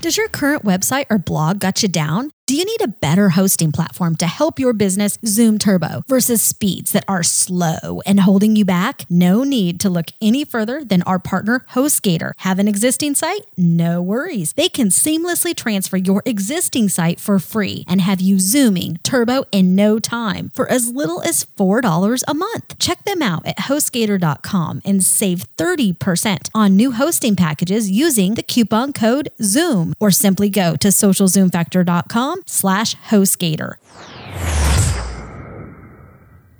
Does your current website or blog got you down? Do you need a better hosting platform to help your business zoom turbo versus speeds that are slow and holding you back? No need to look any further than our partner HostGator. Have an existing site? No worries. They can seamlessly transfer your existing site for free and have you zooming turbo in no time for as little as $4 a month. Check them out at HostGator.com and save 30% on new hosting packages using the coupon code ZOOM, or simply go to socialzoomfactor.com/HostGator.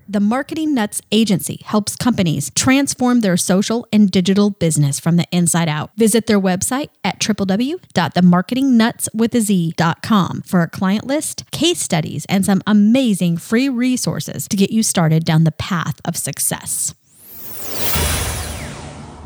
The Marketing Nuts Agency helps companies transform their social and digital business from the inside out. Visit their website at www.themarketingnuts.com for a client list, case studies, and some amazing free resources to get you started down the path of success.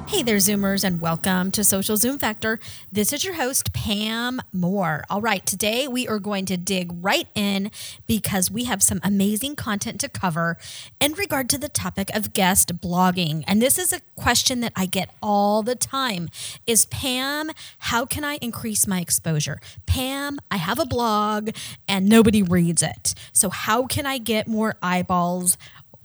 Hey there, Zoomers, and welcome to Social Zoom Factor. This is your host, Pam Moore. All right, today we are going to dig right in because we have some amazing content to cover in regard to the topic of guest blogging. And this is a question that I get all the time is, Pam, how can I increase my exposure? Pam, I have a blog and nobody reads it. So how can I get more eyeballs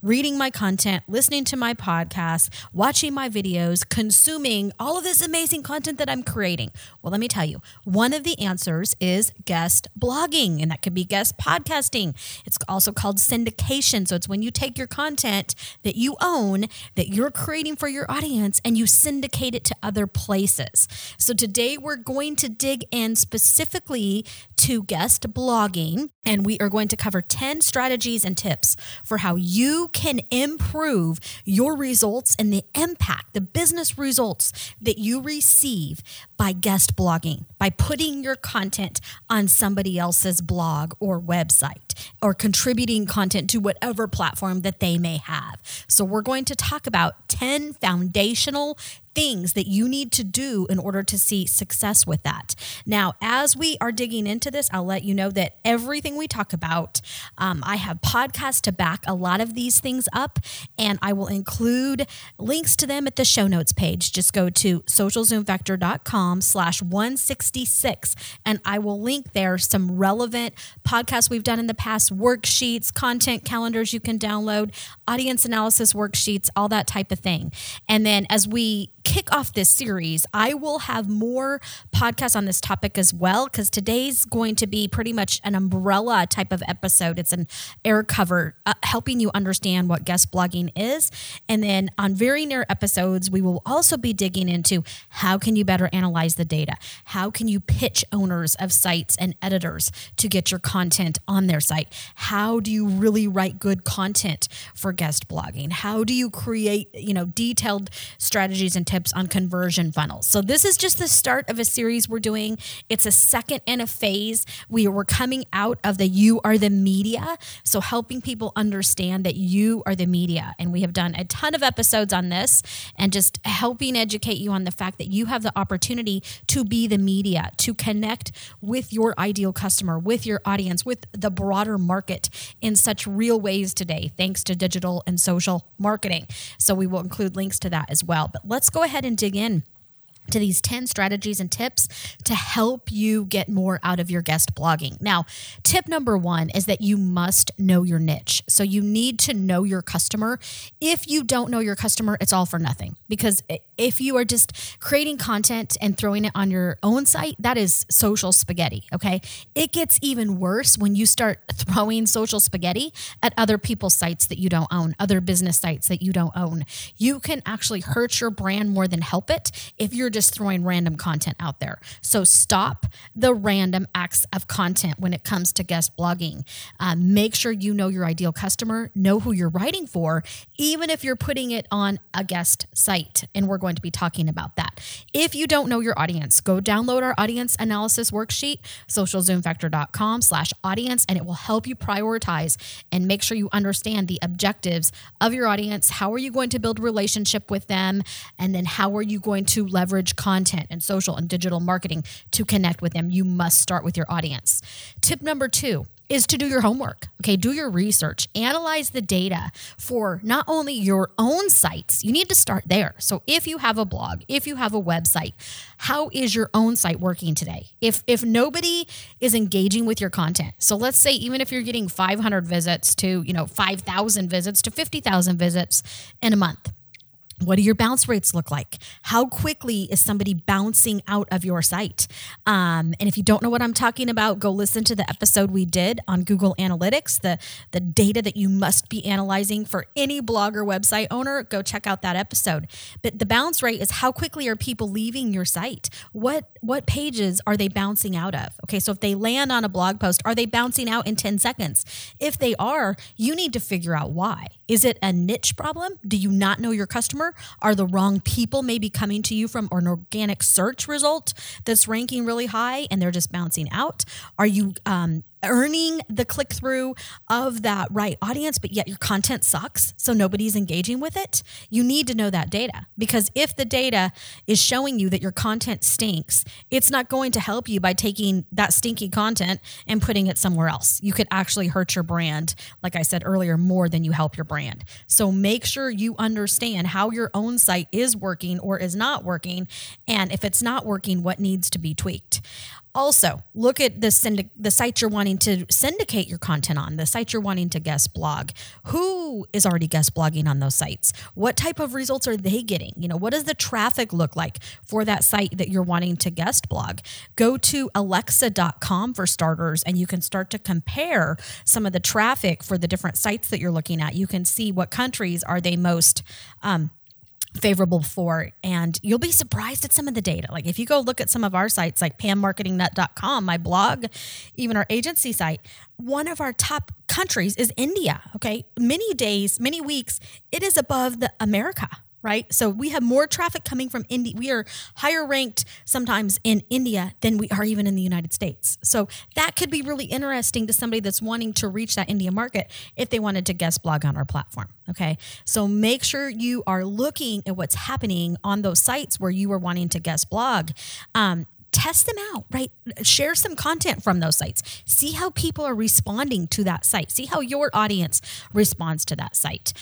reading my content, listening to my podcast, watching my videos, consuming all of this amazing content that I'm creating? Well, let me tell you, one of the answers is guest blogging, and that could be guest podcasting. It's also called syndication. So it's when you take your content that you own, that you're creating for your audience, and you syndicate it to other places. So today we're going to dig in specifically to guest blogging, and we are going to cover 10 strategies and tips for how you can improve your results and the impact, the business results that you receive by guest blogging, by putting your content on somebody else's blog or website, or contributing content to whatever platform that they may have. So we're going to talk about 10 foundational things that you need to do in order to see success with that. Now, as we are digging into this, I'll let you know that everything we talk about, I have podcasts to back a lot of these things up, and I will include links to them at the show notes page. Just go to socialzoomfactor.com/166, and I will link there some relevant podcasts we've done in the past, worksheets, content calendars you can download, audience analysis worksheets, all that type of thing. And then as we kick off this series, I will have more podcasts on this topic as well, because today's going to be pretty much an umbrella type of episode. It's an air cover helping you understand what guest blogging is. And then on very near episodes, we will also be digging into how can you better analyze the data? How can you pitch owners of sites and editors to get your content on their site? How do you really write good content for guest blogging? How do you create, detailed strategies and tips on conversion funnels? So this is just the start of a series we're doing. It's a second in a phase. We're coming out of the You Are the Media. So helping people understand that you are the media. And we have done a ton of episodes on this and just helping educate you on the fact that you have the opportunity to be the media, to connect with your ideal customer, with your audience, with the broader market in such real ways today, thanks to digital and social marketing. So we will include links to that as well. But let's go ahead and dig in to these 10 strategies and tips to help you get more out of your guest blogging. Now, tip number one is that you must know your niche. So you need to know your customer. If you don't know your customer, it's all for nothing, because If you are just creating content and throwing it on your own site, that is social spaghetti, okay? It gets even worse when you start throwing social spaghetti at other people's sites that you don't own, other business sites that you don't own. You can actually hurt your brand more than help it if you're just throwing random content out there. So stop the random acts of content when it comes to guest blogging. Make sure you know your ideal customer, know who you're writing for, even if you're putting it on a guest site. And we're going to be talking about that. If you don't know your audience, go download our audience analysis worksheet, socialzoomfactor.com/audience, and it will help you prioritize and make sure you understand the objectives of your audience. How are you going to build relationship with them? And then how are you going to leverage content and social and digital marketing to connect with them? You must start with your audience. Tip number 2 is to do your homework, okay? Do your research, analyze the data for not only your own sites, you need to start there. So if you have a blog, if you have a website, how is your own site working today? If nobody is engaging with your content, so let's say even if you're getting 500 visits to, 5,000 visits to 50,000 visits in a month, what do your bounce rates look like? How quickly is somebody bouncing out of your site? And if you don't know what I'm talking about, go listen to the episode we did on Google Analytics, the data that you must be analyzing for any blogger website owner. Go check out that episode. But the bounce rate is how quickly are people leaving your site? What pages are they bouncing out of? Okay, so if they land on a blog post, are they bouncing out in 10 seconds? If they are, you need to figure out why. Is it a niche problem? Do you not know your customer? Are the wrong people maybe coming to you from an organic search result that's ranking really high and they're just bouncing out? Are you earning the click-through of that right audience, but yet your content sucks, so nobody's engaging with it? You need to know that data, because if the data is showing you that your content stinks, it's not going to help you by taking that stinky content and putting it somewhere else. You could actually hurt your brand, like I said earlier, more than you help your brand. So make sure you understand how your own site is working or is not working, and if it's not working, what needs to be tweaked. Also, look at the site you're wanting to syndicate your content on, the site you're wanting to guest blog. Who is already guest blogging on those sites? What type of results are they getting? What does the traffic look like for that site that you're wanting to guest blog? Go to Alexa.com for starters, and you can start to compare some of the traffic for the different sites that you're looking at. You can see what countries are they most favorable for, and you'll be surprised at some of the data. Like if you go look at some of our sites like PamMarketingNut.com, my blog, even our agency site, one of our top countries is India, okay? Many days, many weeks, it is above the America, right? So we have more traffic coming from India. We are higher ranked sometimes in India than we are even in the United States. So that could be really interesting to somebody that's wanting to reach that India market if they wanted to guest blog on our platform. Okay. So make sure you are looking at what's happening on those sites where you are wanting to guest blog. Test them out, right? Share some content from those sites. See how people are responding to that site. See how your audience responds to that site.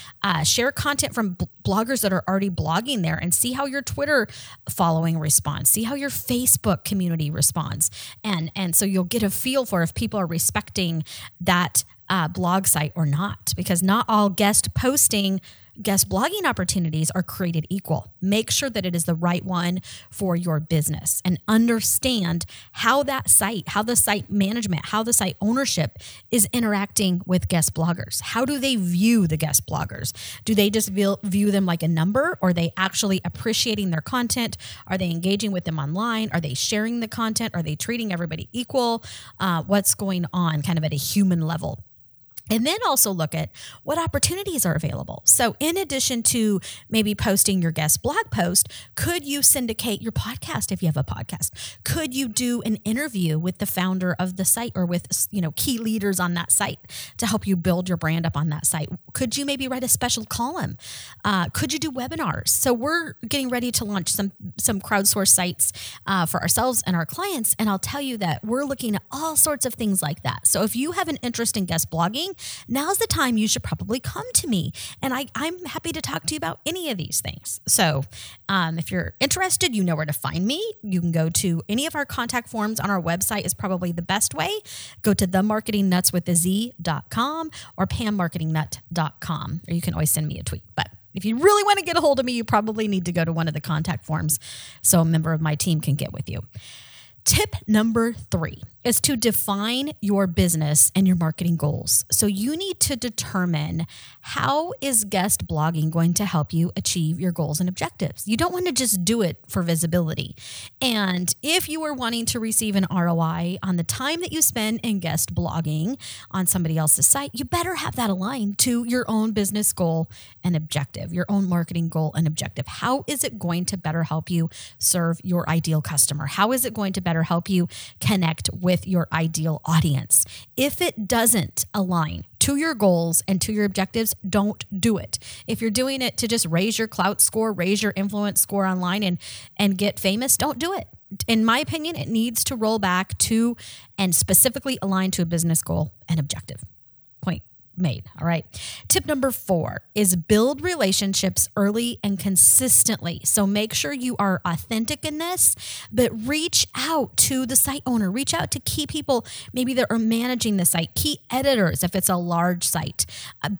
Share content from bloggers that are already blogging there and see how your Twitter following responds. See how your Facebook community responds. And so you'll get a feel for if people are respecting that blog site or not, because not all guest blogging opportunities are created equal. Make sure that it is the right one for your business and understand how that site, how the site management, how the site ownership is interacting with guest bloggers. How do they view the guest bloggers? Do they just view them like a number, or are they actually appreciating their content? Are they engaging with them online? Are they sharing the content? Are they treating everybody equal? What's going on kind of at a human level? And then also look at what opportunities are available. So in addition to maybe posting your guest blog post, could you syndicate your podcast if you have a podcast? Could you do an interview with the founder of the site or with key leaders on that site to help you build your brand up on that site? Could you maybe write a special column? Could you do webinars? So we're getting ready to launch some crowdsourced sites for ourselves and our clients. And I'll tell you that we're looking at all sorts of things like that. So if you have an interest in guest blogging, now's the time you should probably come to me. And I'm happy to talk to you about any of these things. So if you're interested, you know where to find me. You can go to any of our contact forms on our website is probably the best way. Go to themarketingnuts.com or PamMarketingNut.com, or you can always send me a tweet. But If you really want to get a hold of me, you probably need to go to one of the contact forms so a member of my team can get with you. Tip number 3 is to define your business and your marketing goals. So you need to determine how is guest blogging going to help you achieve your goals and objectives. You don't want to just do it for visibility. And if you are wanting to receive an ROI on the time that you spend in guest blogging on somebody else's site, you better have that aligned to your own business goal and objective, your own marketing goal and objective. How is it going to better help you serve your ideal customer? How is it going to better help you connect with your ideal audience? If it doesn't align to your goals and to your objectives, don't do it. If you're doing it to just raise your clout score, raise your influence score online and get famous, don't do it. In my opinion, it needs to roll back to and specifically align to a business goal and objective. Point made. All right. Tip number 4 is build relationships early and consistently. So make sure you are authentic in this, but reach out to the site owner, reach out to key people, maybe that are managing the site, key editors, if it's a large site.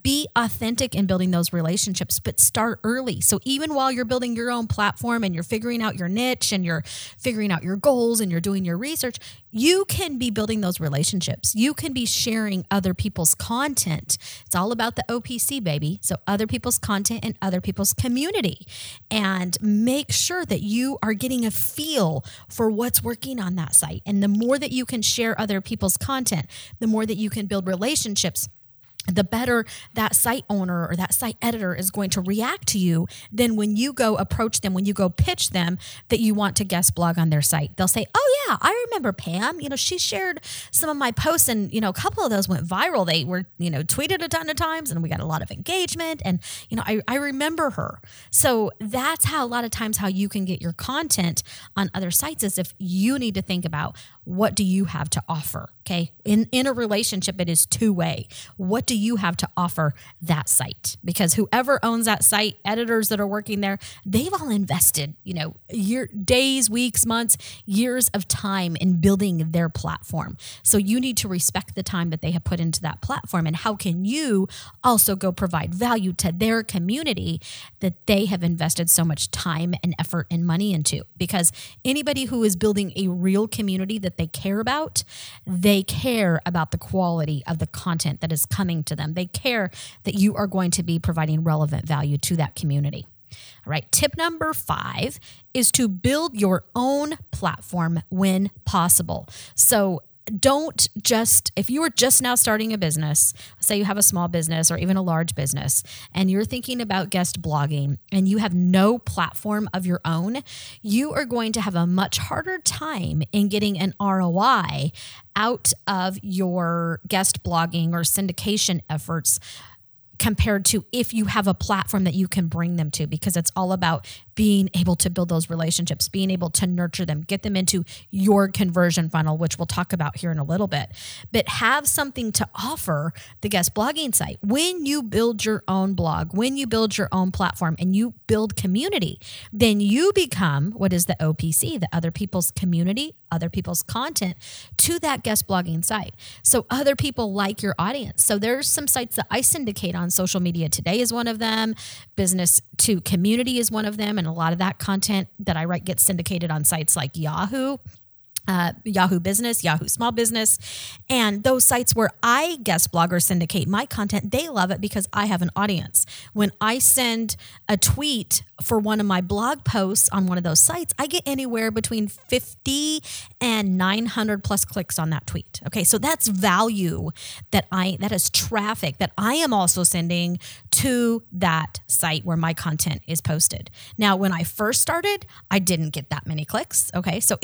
Be authentic in building those relationships, but start early. So even while you're building your own platform and you're figuring out your niche and you're figuring out your goals and you're doing your research, you can be building those relationships. You can be sharing other people's content. It's all about the OPC, baby. So other people's content and other people's community. And make sure that you are getting a feel for what's working on that site. And the more that you can share other people's content, the more that you can build relationships, the better that site owner or that site editor is going to react to you. Then when you go approach them, when you go pitch them that you want to guest blog on their site, they'll say, "Oh yeah, I remember Pam. You know, she shared some of my posts and, you know, a couple of those went viral. They were, you know, tweeted a ton of times and we got a lot of engagement and, you know, I remember her." So that's how a lot of times how you can get your content on other sites is if you need to think about what do you have to offer, okay? In a relationship, it is two-way. What do you have to offer that site? Because whoever owns that site, editors that are working there, they've all invested, you know, days, weeks, months, years of time in building their platform. So you need to respect the time that they have put into that platform. And how can you also go provide value to their community that they have invested so much time and effort and money into? Because anybody who is building a real community that they care about the quality of the content that is coming to them. They care that you are going to be providing relevant value to that community. All right. Tip number 5 is to build your own platform when possible. So don't just, if you are just now starting a business, say you have a small business or even a large business, and you're thinking about guest blogging and you have no platform of your own, you are going to have a much harder time in getting an ROI out of your guest blogging or syndication efforts compared to if you have a platform that you can bring them to, because it's all about being able to build those relationships, being able to nurture them, get them into your conversion funnel, which we'll talk about here in a little bit, but have something to offer the guest blogging site. When you build your own blog, when you build your own platform and you build community, then you become what is the OPC, the other people's community, other people's content to that guest blogging site. So other people like your audience. So there's some sites that I syndicate on. Social Media Today is one of them. Business to Community is one of them. And a lot of that content that I write gets syndicated on sites like Yahoo Business, Yahoo Small Business, and those sites where I guest blog or syndicate my content, they love it because I have an audience. When I send a tweet for one of my blog posts on one of those sites, I get anywhere between 50 and 900 plus clicks on that tweet. Okay, so that's value that is traffic that I am also sending to that site where my content is posted. Now, when I first started, I didn't get that many clicks. Okay, so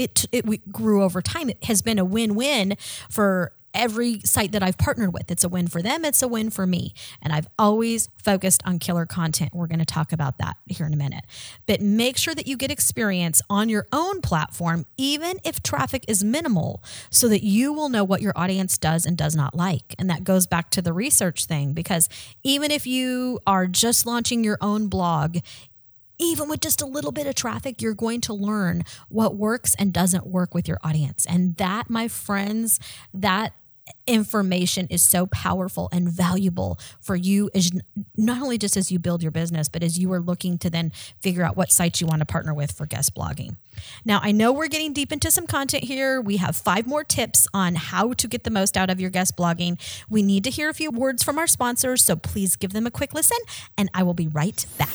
we grew over time. It has been a win-win for every site that I've partnered with. It's a win for them. It's a win for me. And I've always focused on killer content. We're going to talk about that here in a minute. But make sure that you get experience on your own platform, even if traffic is minimal, so that you will know what your audience does and does not like. And that goes back to the research thing, because even if you are just launching your own blog, even with just a little bit of traffic, you're going to learn what works and doesn't work with your audience. And that, my friends, that information is so powerful and valuable for you, as not only just as you build your business, but as you are looking to then figure out what sites you want to partner with for guest blogging. Now, I know we're getting deep into some content here. We have 5 more tips on how to get the most out of your guest blogging. We need to hear a few words from our sponsors, so please give them a quick listen, and I will be right back.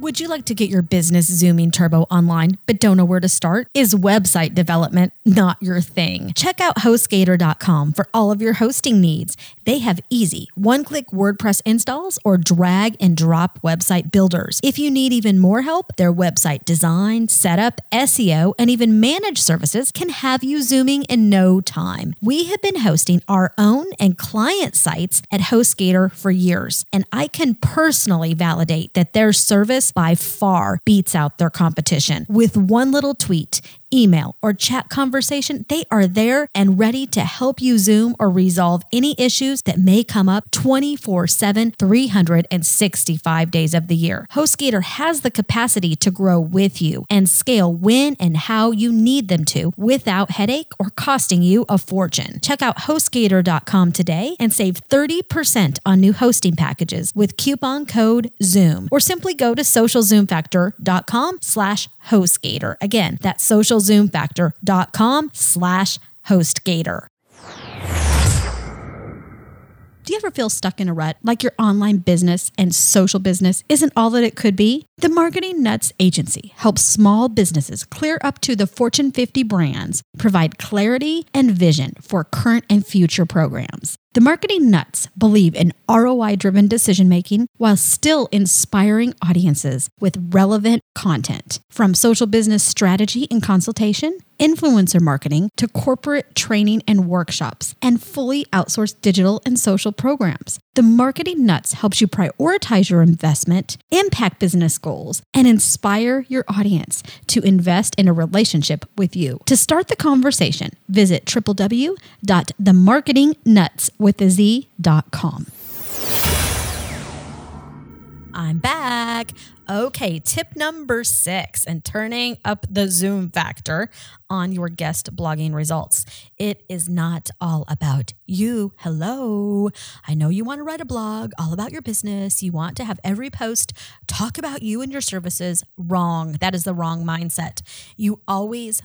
Would you like to get your business zooming turbo online, but don't know where to start? Is website development not your thing? Check out HostGator.com for all of your hosting needs. They have easy one-click WordPress installs or drag and drop website builders. If you need even more help, their website design, setup, SEO, and even managed services can have you zooming in no time. We have been hosting our own and client sites at HostGator for years, and I can personally validate that their service by far beats out their competition. With one little tweet, email, or chat conversation, they are there and ready to help you Zoom or resolve any issues that may come up 24/7, 365 days of the year. HostGator has the capacity to grow with you and scale when and how you need them to without headache or costing you a fortune. Check out HostGator.com today and save 30% on new hosting packages with coupon code ZOOM, or simply go to socialzoomfactor.com/HostGator. Again, that's socialzoomfactor.com/HostGator. Do you ever feel stuck in a rut, like your online business and social business isn't all that it could be? The Marketing Nuts Agency helps small businesses clear up to the Fortune 50 brands, provide clarity and vision for current and future programs. The Marketing Nuts believe in ROI-driven decision-making while still inspiring audiences with relevant content. From social business strategy and consultation, influencer marketing, to corporate training and workshops, and fully outsourced digital and social programs, the Marketing Nuts helps you prioritize your investment, impact business goals, and inspire your audience to invest in a relationship with you. To start the conversation, visit www.themarketingnuts.com. I'm back. Okay, tip number 6, and turning up the Zoom factor on your guest blogging results. It is not all about you. Hello. I know you want to write a blog all about your business. You want to have every post talk about you and your services. Wrong. That is the wrong mindset. You always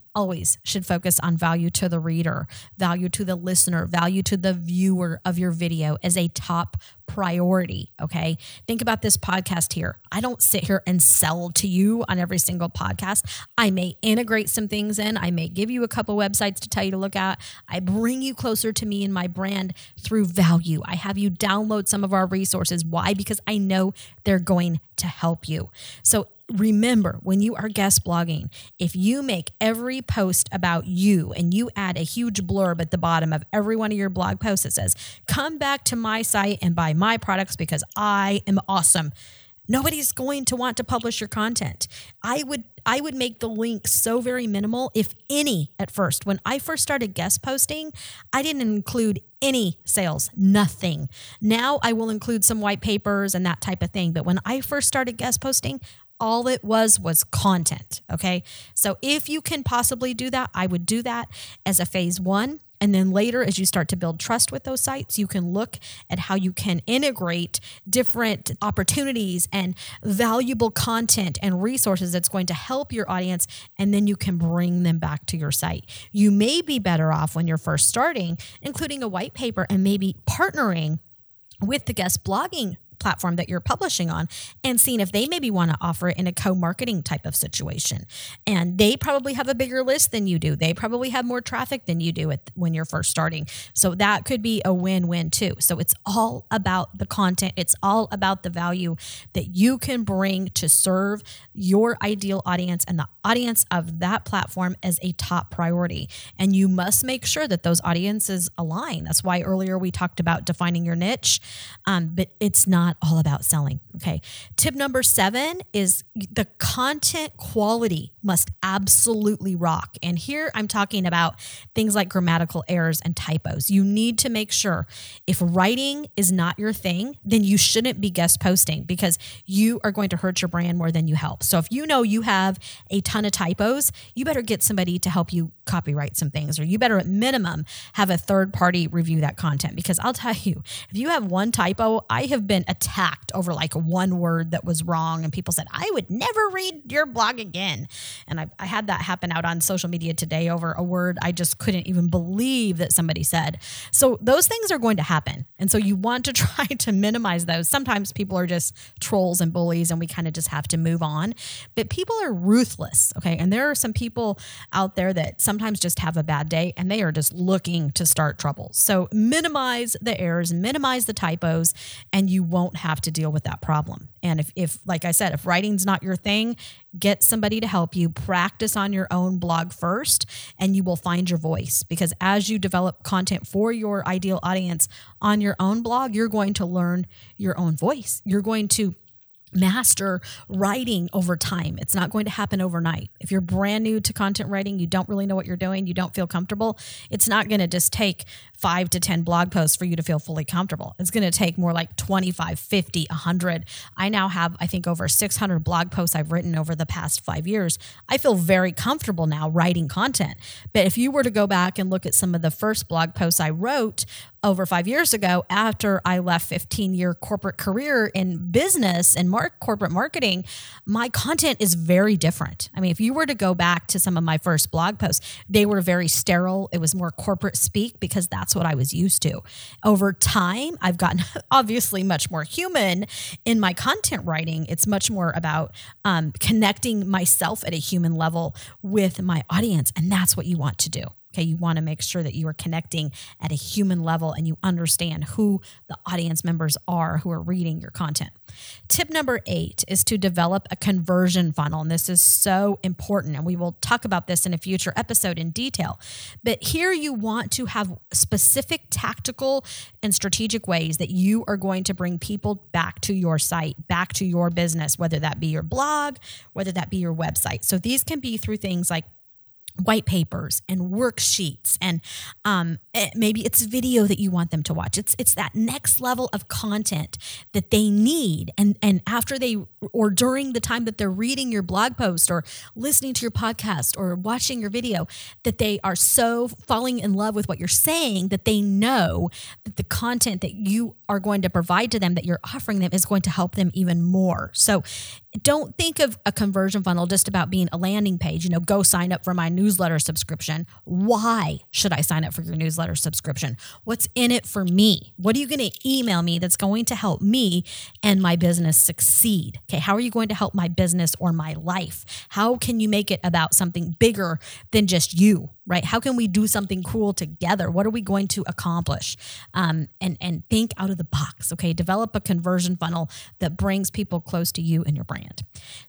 should focus on value to the reader, value to the listener, value to the viewer of your video as a top priority. Okay. Think about this podcast here. I don't sit here and sell to you on every single podcast. I may integrate some things in. I may give you a couple websites to tell you to look at. I bring you closer to me and my brand through value. I have you download some of our resources. Why? Because I know they're going to help you. So remember, when you are guest blogging, if you make every post about you and you add a huge blurb at the bottom of every one of your blog posts that says, "Come back to my site and buy my products because I am awesome," nobody's going to want to publish your content. I would make the link so very minimal, if any, at first. When I first started guest posting, I didn't include any sales, nothing. Now I will include some white papers and that type of thing. But when I first started guest posting, all it was content. Okay. So if you can possibly do that, I would do that as a phase one. And then later, as you start to build trust with those sites, you can look at how you can integrate different opportunities and valuable content and resources that's going to help your audience, and then you can bring them back to your site. You may be better off when you're first starting, including a white paper and maybe partnering with the guest blogging platform that you're publishing on and seeing if they maybe want to offer it in a co-marketing type of situation. And they probably have a bigger list than you do. They probably have more traffic than you do when you're first starting. So that could be a win-win too. So it's all about the content. It's all about the value that you can bring to serve your ideal audience and the audience of that platform as a top priority. And you must make sure that those audiences align. That's why earlier we talked about defining your niche, but it's not not all about selling. Okay. Tip number 7 is the content quality must absolutely rock. And here I'm talking about things like grammatical errors and typos. You need to make sure if writing is not your thing, then you shouldn't be guest posting because you are going to hurt your brand more than you help. So if you know you have a ton of typos, you better get somebody to help you copyright some things, or you better at minimum have a third party review that content. Because I'll tell you, if you have one typo, I have been attacked over like one word that was wrong. And people said, I would never read your blog again. And I had that happen out on Social Media Today over a word I just couldn't even believe that somebody said. So those things are going to happen. And so you want to try to minimize those. Sometimes people are just trolls and bullies and we kind of just have to move on. But people are ruthless. Okay. And there are some people out there that sometimes just have a bad day and they are just looking to start trouble. So minimize the errors, minimize the typos, and you won't have to deal with that problem. And if like I said, if writing's not your thing, get somebody to help you. Practice on your own blog first, and you will find your voice. Because as you develop content for your ideal audience on your own blog, you're going to learn your own voice. You're going to master writing over time. It's not going to happen overnight. If you're brand new to content writing, you don't really know what you're doing, you don't feel comfortable, it's not going to just take 5 to 10 blog posts for you to feel fully comfortable. It's going to take more like 25, 50, 100. I now have, I think, over 600 blog posts I've written over the past 5 years. I feel very comfortable now writing content. But if you were to go back and look at some of the first blog posts I wrote over 5 years ago after I left 15-year corporate career in business and corporate marketing, my content is very different. I mean, if you were to go back to some of my first blog posts, they were very sterile. It was more corporate speak because that's what I was used to. Over time, I've gotten obviously much more human in my content writing. It's much more about connecting myself at a human level with my audience. And that's what you want to do. Okay, you want to make sure that you are connecting at a human level and you understand who the audience members are who are reading your content. Tip number 8 is to develop a conversion funnel. And this is so important. And we will talk about this in a future episode in detail. But here you want to have specific tactical and strategic ways that you are going to bring people back to your site, back to your business, whether that be your blog, whether that be your website. So these can be through things like white papers and worksheets, and maybe it's video that you want them to watch. It's that next level of content that they need. And after they, or during the time that they're reading your blog post or listening to your podcast or watching your video, that they are so falling in love with what you're saying that they know that the content that you are going to provide to them, that you're offering them, is going to help them even more. So don't think of a conversion funnel just about being a landing page, go sign up for my newsletter subscription. Why should I sign up for your newsletter subscription? What's in it for me? What are you going to email me that's going to help me and my business succeed? Okay, how are you going to help my business or my life? How can you make it about something bigger than just you? Right? How can we do something cool together? What are we going to accomplish? And think out of the box, okay? Develop a conversion funnel that brings people close to you and your brand.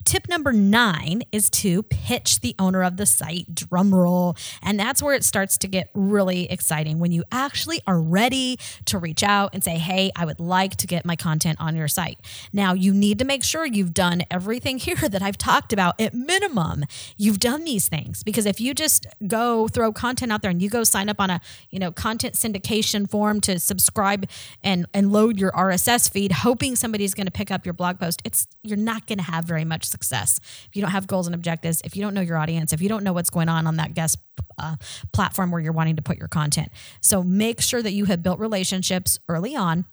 Tip number 9 is to pitch the owner of the site, drum roll. And that's where it starts to get really exciting, when you actually are ready to reach out and say, hey, I would like to get my content on your site. Now, you need to make sure you've done everything here that I've talked about. At minimum, you've done these things, because if you just go throw content out there and you go sign up on a content syndication form to subscribe and load your RSS feed, hoping somebody's going to pick up your blog post, you're not going to have very much success. If you don't have goals and objectives, if you don't know your audience, if you don't know what's going on that guest platform where you're wanting to put your content. So make sure that you have built relationships early on.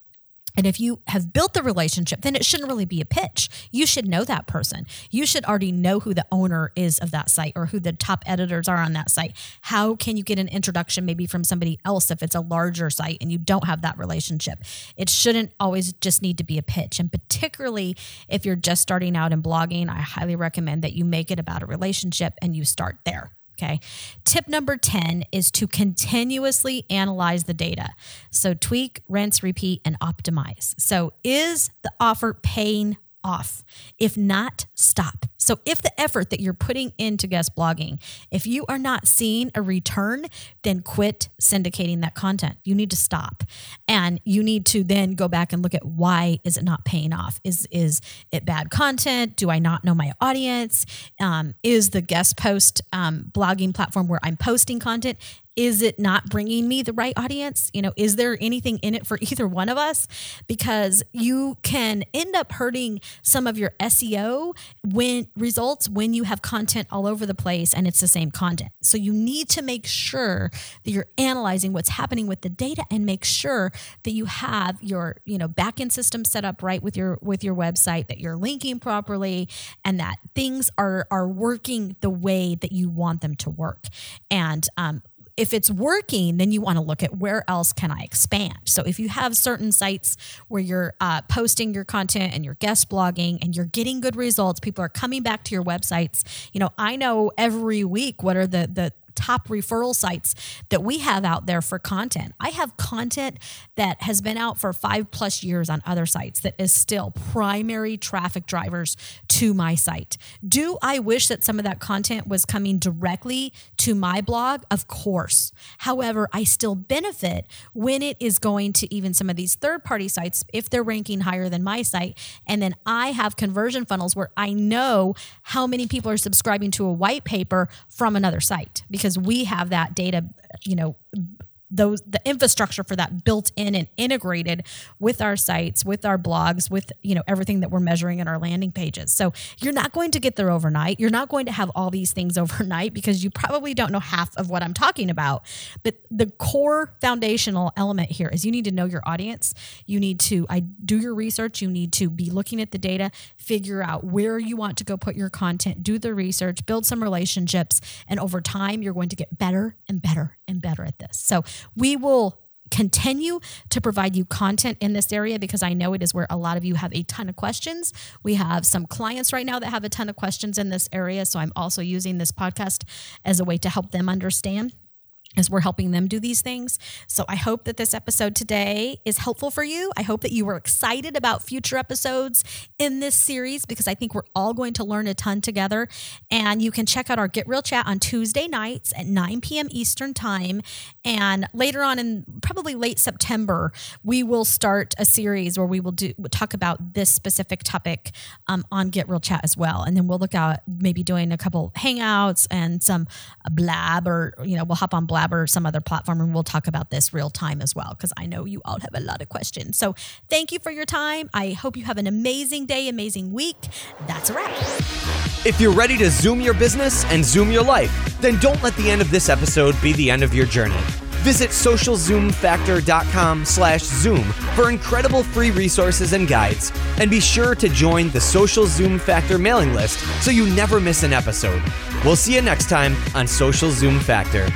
And if you have built the relationship, then it shouldn't really be a pitch. You should know that person. You should already know who the owner is of that site or who the top editors are on that site. How can you get an introduction maybe from somebody else if it's a larger site and you don't have that relationship? It shouldn't always just need to be a pitch. And particularly if you're just starting out in blogging, I highly recommend that you make it about a relationship and you start there. Okay. Tip number 10 is to continuously analyze the data. So tweak, rinse, repeat, and optimize. So is the offer paying off? If not, stop. So if the effort that you're putting into guest blogging, if you are not seeing a return, then quit syndicating that content. You need to stop. And you need to then go back and look at why is it not paying off? Is it bad content? Do I not know my audience? Is the guest post blogging platform where I'm posting content, is it not bringing me the right audience? You know, is there anything in it for either one of us? Because you can end up hurting some of your SEO results when you have content all over the place and it's the same content. So you need to make sure that you're analyzing what's happening with the data and make sure that you have your, backend system set up right with your website, that you're linking properly and that things are working the way that you want them to work. And, if it's working, then you want to look at where else can I expand? So if you have certain sites where you're posting your content and you're guest blogging and you're getting good results, people are coming back to your websites. I know every week what are the top referral sites that we have out there for content. I have content that has been out for 5+ years on other sites that is still primary traffic drivers to my site. Do I wish that some of that content was coming directly to my blog? Of course. However, I still benefit when it is going to even some of these third-party sites if they're ranking higher than my site. And then I have conversion funnels where I know how many people are subscribing to a white paper from another site because we have that data, the infrastructure for that built in and integrated with our sites, with our blogs, with, everything that we're measuring in our landing pages. So you're not going to get there overnight. You're not going to have all these things overnight because you probably don't know half of what I'm talking about. But the core foundational element here is you need to know your audience. You need to do your research. You need to be looking at the data, figure out where you want to go put your content, do the research, build some relationships. And over time, you're going to get better and better and better at this. So we will continue to provide you content in this area because I know it is where a lot of you have a ton of questions. We have some clients right now that have a ton of questions in this area. So I'm also using this podcast as a way to help them understand as we're helping them do these things. So I hope that this episode today is helpful for you. I hope that you were excited about future episodes in this series because I think we're all going to learn a ton together. And you can check out our Get Real Chat on Tuesday nights at 9 p.m. Eastern Time. And later on in probably late September, we will start a series where we will talk about this specific topic on Get Real Chat as well. And then we'll look out maybe doing a couple hangouts and some blab or, we'll hop on blab or some other platform and we'll talk about this real time as well because I know you all have a lot of questions. So thank you for your time. I hope you have an amazing day, amazing week. That's a wrap. If you're ready to Zoom your business and Zoom your life, then don't let the end of this episode be the end of your journey. Visit socialzoomfactor.com/Zoom for incredible free resources and guides. And be sure to join the Social Zoom Factor mailing list so you never miss an episode. We'll see you next time on Social Zoom Factor.